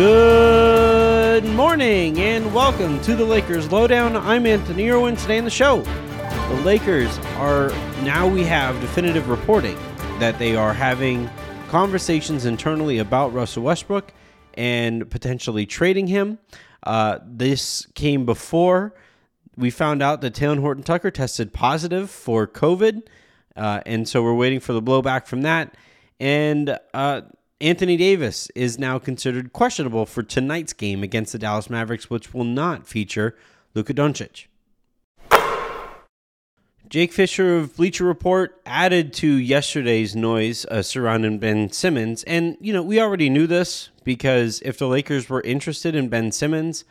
Good morning and welcome to the Lakers Lowdown. I'm Anthony Irwin. Today on the show, the Lakers we have definitive reporting that they are having conversations internally about Russell Westbrook and potentially trading him. This came before we found out that Talen Horton-Tucker tested positive for COVID, and so we're waiting for the blowback from that. And Anthony Davis is now considered questionable for tonight's game against the Dallas Mavericks, which will not feature Luka Doncic. Jake Fisher of Bleacher Report added to yesterday's noise surrounding Ben Simmons. And, you know, we already knew this because if the Lakers were interested in Ben Simmons,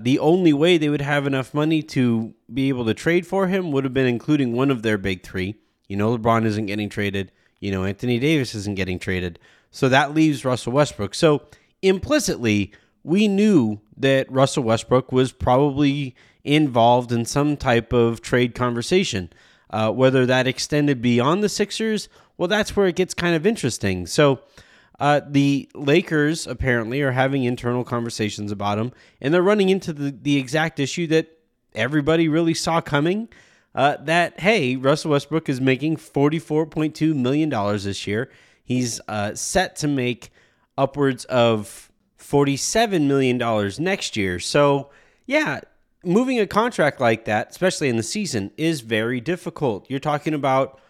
the only way they would have enough money to be able to trade for him would have been including one of their big three. You know, LeBron isn't getting traded. You know, Anthony Davis isn't getting traded. So that leaves Russell Westbrook. So implicitly, we knew that Russell Westbrook was probably involved in some type of trade conversation. Whether that extended beyond the Sixers, well, that's where it gets kind of interesting. So the Lakers apparently are having internal conversations about him, and they're running into the exact issue that everybody really saw coming, that, hey, Russell Westbrook is making $44.2 million this year. He's set to make upwards of $47 million next year. So, yeah, moving a contract like that, especially in the season, is very difficult. You're talking about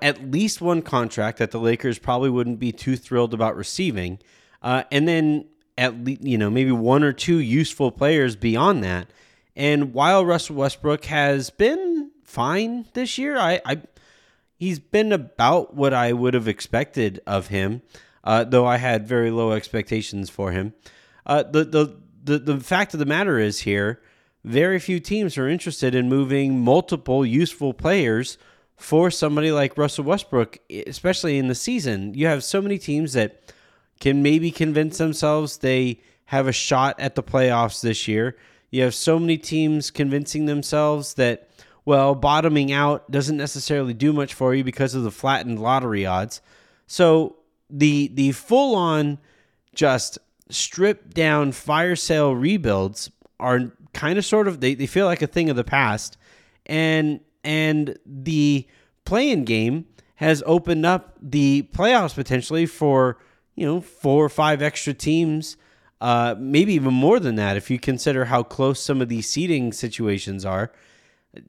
at least one contract that the Lakers probably wouldn't be too thrilled about receiving, and then at least, you know, maybe one or two useful players beyond that. And while Russell Westbrook has been fine this year, he's been about what I would have expected of him, though I had very low expectations for him. The fact of the matter is here, very few teams are interested in moving multiple useful players for somebody like Russell Westbrook, especially in the season. You have so many teams that can maybe convince themselves they have a shot at the playoffs this year. You have so many teams convincing themselves that, well, bottoming out doesn't necessarily do much for you because of the flattened lottery odds. So the full-on, just stripped-down fire sale rebuilds are kind of sort of, they feel like a thing of the past. And the play-in game has opened up the playoffs potentially for, you know, 4 or 5 extra teams, maybe even more than that if you consider how close some of these seeding situations are.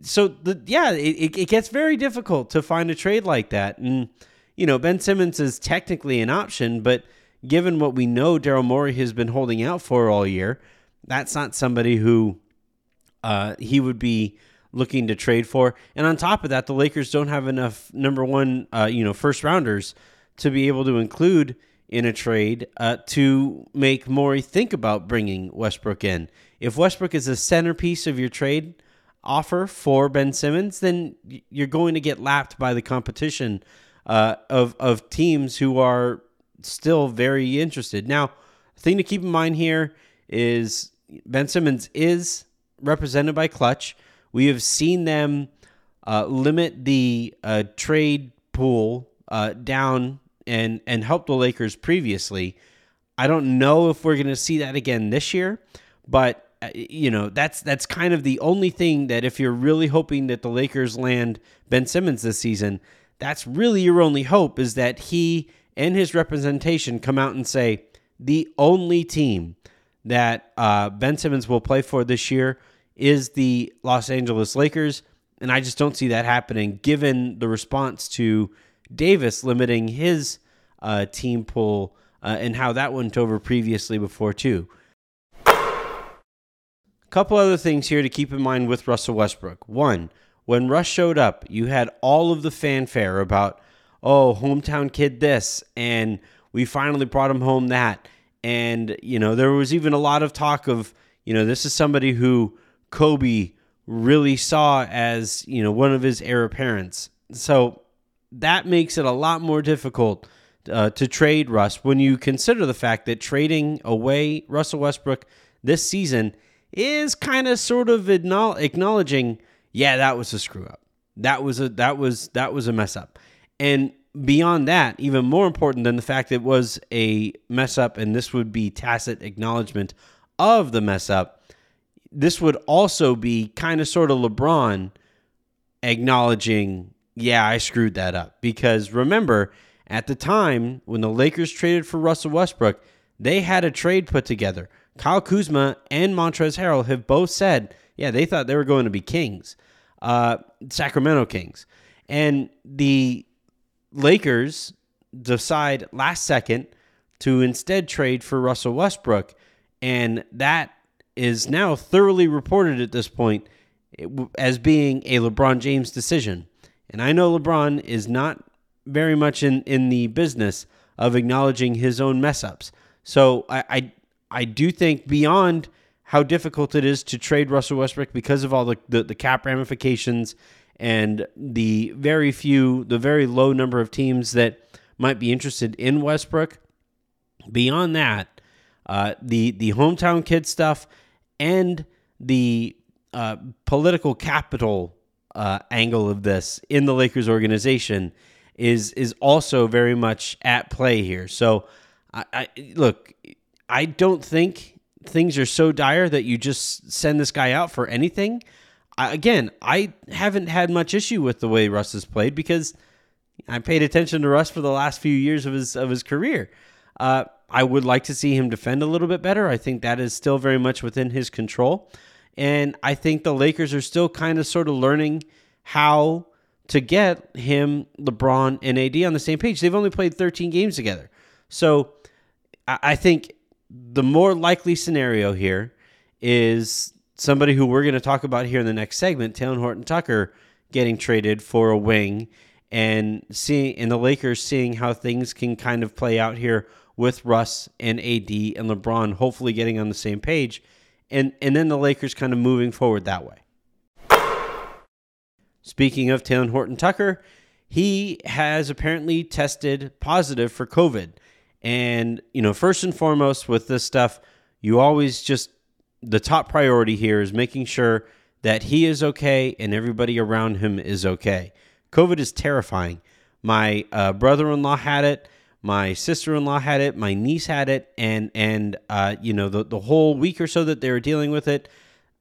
So, it gets very difficult to find a trade like that. And, you know, Ben Simmons is technically an option, but given what we know Daryl Morey has been holding out for all year, that's not somebody who he would be looking to trade for. And on top of that, the Lakers don't have enough number 1, first-rounders to be able to include in a trade to make Morey think about bringing Westbrook in. If Westbrook is the centerpiece of your trade offer for Ben Simmons, then you're going to get lapped by the competition of teams who are still very interested. Now, the thing to keep in mind here is Ben Simmons is represented by Clutch. We have seen them limit the trade pool down and help the Lakers previously. I don't know if we're going to see that again this year, but you know, that's kind of the only thing that if you're really hoping that the Lakers land Ben Simmons this season, that's really your only hope, is that he and his representation come out and say the only team that Ben Simmons will play for this year is the Los Angeles Lakers. And I just don't see that happening given the response to Davis limiting his team pool and how that went over previously before too. Couple other things here to keep in mind with Russell Westbrook. One, when Russ showed up, you had all of the fanfare about, oh, hometown kid this, and we finally brought him home that. And, you know, there was even a lot of talk of, you know, this is somebody who Kobe really saw as, you know, one of his heir apparents. So that makes it a lot more difficult to trade Russ when you consider the fact that trading away Russell Westbrook this season is kind of sort of acknowledging, yeah, that was a screw up. That was a mess up. And beyond that, even more important than the fact it was a mess up, and this would be tacit acknowledgement of the mess up, this would also be kind of sort of LeBron acknowledging, yeah, I screwed that up. Because remember, at the time when the Lakers traded for Russell Westbrook, they had a trade put together. Kyle Kuzma and Montrezl Harrell have both said, yeah, they thought they were going to be Kings, Sacramento Kings. And the Lakers decide last second to instead trade for Russell Westbrook. And that is now thoroughly reported at this point as being a LeBron James decision. And I know LeBron is not very much in the business of acknowledging his own mess-ups. So I do think beyond how difficult it is to trade Russell Westbrook because of all the cap ramifications and the very low number of teams that might be interested in Westbrook, beyond that, the hometown kid stuff and the political capital angle of this in the Lakers organization is also very much at play here. So, look, I don't think things are so dire that you just send this guy out for anything. I haven't had much issue with the way Russ has played because I paid attention to Russ for the last few years of his career. I would like to see him defend a little bit better. I think that is still very much within his control. And I think the Lakers are still kind of sort of learning how to get him, LeBron, and AD on the same page. They've only played 13 games together. So I think the more likely scenario here is somebody who we're going to talk about here in the next segment, Talen Horton-Tucker, getting traded for a wing and the Lakers seeing how things can kind of play out here with Russ and AD and LeBron hopefully getting on the same page. And then the Lakers kind of moving forward that way. Speaking of Talen Horton-Tucker, he has apparently tested positive for COVID. And, first and foremost with this stuff, you always just, the top priority here is making sure that he is okay and everybody around him is okay. COVID is terrifying. My brother-in-law had it. My sister-in-law had it. My niece had it. And the whole week or so that they were dealing with it,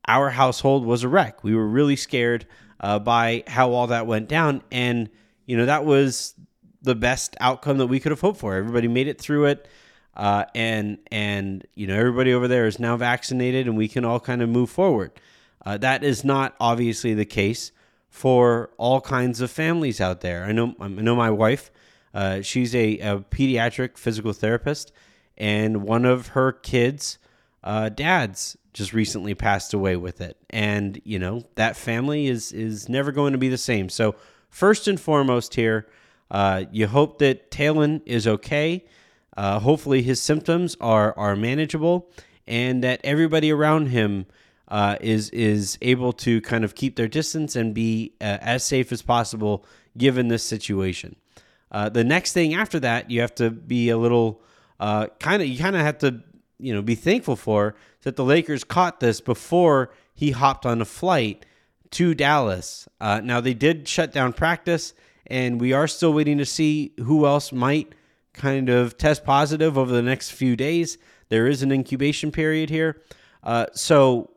our household was a wreck. We were really scared by how all that went down. And, that was the best outcome that we could have hoped for. Everybody made it through it. And everybody over there is now vaccinated and we can all kind of move forward. That is not obviously the case for all kinds of families out there. I know my wife, she's a pediatric physical therapist, and one of her kids' dads just recently passed away with it. And, that family is never going to be the same. So first and foremost here, you hope that Talen is okay. Hopefully his symptoms are manageable and that everybody around him is able to kind of keep their distance and be as safe as possible given this situation. The next thing after that, you have to be a little have to be thankful for that the Lakers caught this before he hopped on a flight to Dallas. Now they did shut down practice, and we are still waiting to see who else might kind of test positive over the next few days. There is an incubation period here. So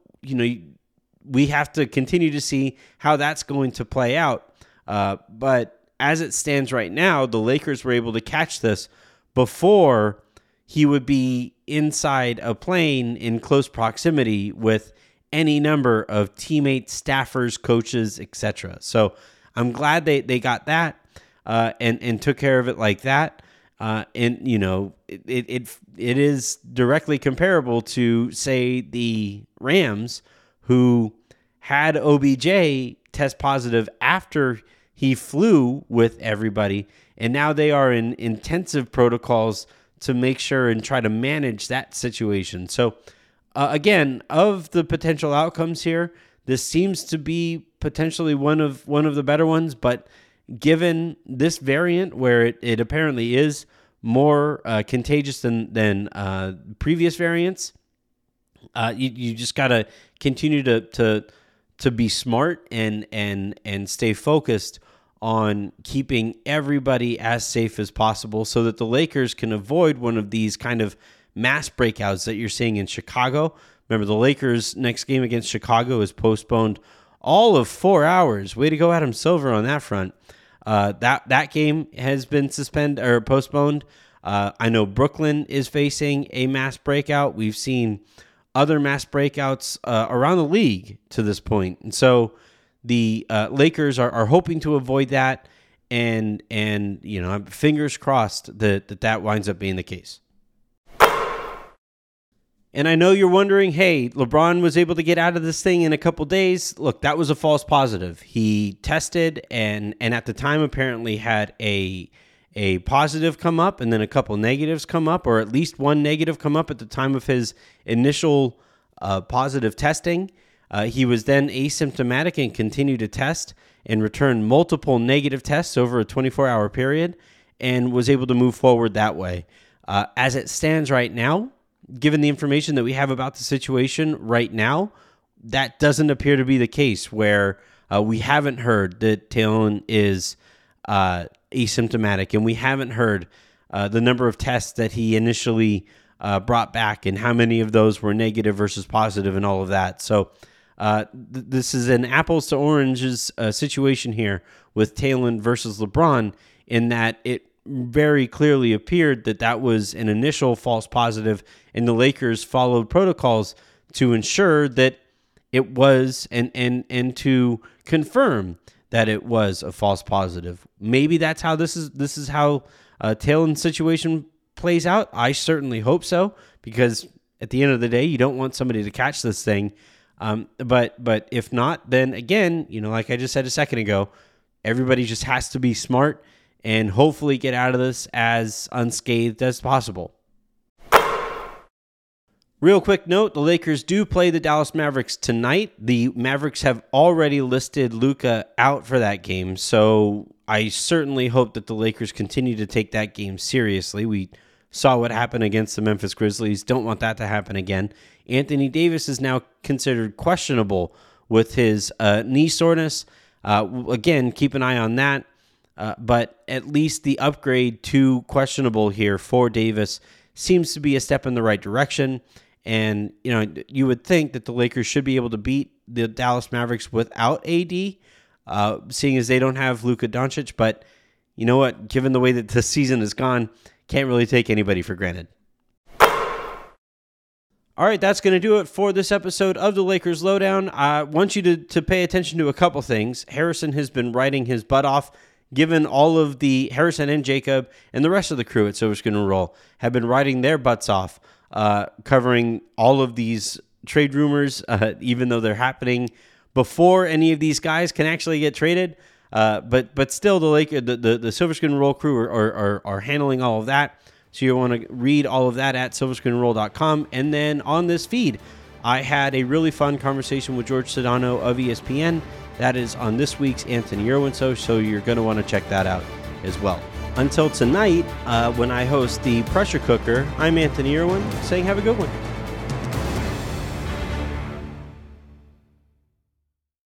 we have to continue to see how that's going to play out. But as it stands right now, the Lakers were able to catch this before he would be inside a plane in close proximity with any number of teammates, staffers, coaches, etc. So I'm glad they got that and took care of it like that. It is directly comparable to, say, the Rams, who had OBJ test positive after he flew with everybody, and now they are in intensive protocols to make sure and try to manage that situation. So, again, of the potential outcomes here, this seems to be potentially one of the better ones, but given this variant where it apparently is more contagious than previous variants, you just got to continue to be smart and stay focused on keeping everybody as safe as possible so that the Lakers can avoid one of these kind of mass breakouts that you're seeing in Chicago. Remember, the Lakers' next game against Chicago is postponed all of 4 hours. Way to go, Adam Silver, on that front. That game has been suspended or postponed. I know Brooklyn is facing a mass breakout. We've seen other mass breakouts around the league to this point. And so the Lakers are hoping to avoid that. And you know, fingers crossed that winds up being the case. And I know you're wondering, hey, LeBron was able to get out of this thing in a couple days. Look, that was a false positive. He tested and at the time apparently had a positive come up and then a couple negatives come up, or at least one negative come up at the time of his initial positive testing. He was then asymptomatic and continued to test and return multiple negative tests over a 24-hour period and was able to move forward that way. As it stands right now, given the information that we have about the situation right now, that doesn't appear to be the case, where we haven't heard that Talen is asymptomatic, and we haven't heard the number of tests that he initially brought back and how many of those were negative versus positive and all of that. So this is an apples to oranges situation here with Talen versus LeBron, in that it very clearly appeared that was an initial false positive, and the Lakers followed protocols to ensure that it was and to confirm that it was a false positive. Maybe that's how this is how Talen's situation plays out. I certainly hope so, because at the end of the day, you don't want somebody to catch this thing. But if not, then again, you know, like I just said a second ago, everybody just has to be smart and hopefully get out of this as unscathed as possible. Real quick note, the Lakers do play the Dallas Mavericks tonight. The Mavericks have already listed Luka out for that game, so I certainly hope that the Lakers continue to take that game seriously. We saw what happened against the Memphis Grizzlies. Don't want that to happen again. Anthony Davis is now considered questionable with his knee soreness. Again, keep an eye on that. But at least the upgrade to questionable here for Davis seems to be a step in the right direction. And, you know, you would think that the Lakers should be able to beat the Dallas Mavericks without AD, seeing as they don't have Luka Doncic. But you know what? Given the way that the season has gone, can't really take anybody for granted. All right, that's going to do it for this episode of the Lakers Lowdown. I want you to pay attention to a couple things. Harrison has been writing his butt off. Given all of the Harrison and Jacob and the rest of the crew at Silver Screen and Roll have been riding their butts off, covering all of these trade rumors, even though they're happening before any of these guys can actually get traded. But still, the Silver Screen and Roll crew are handling all of that. So you want to read all of that at silverscreenandroll.com. And then on this feed, I had a really fun conversation with George Sedano of ESPN. That is on this week's Anthony Irwin show, so you're going to want to check that out as well. Until tonight, when I host the Pressure Cooker, I'm Anthony Irwin, saying have a good one.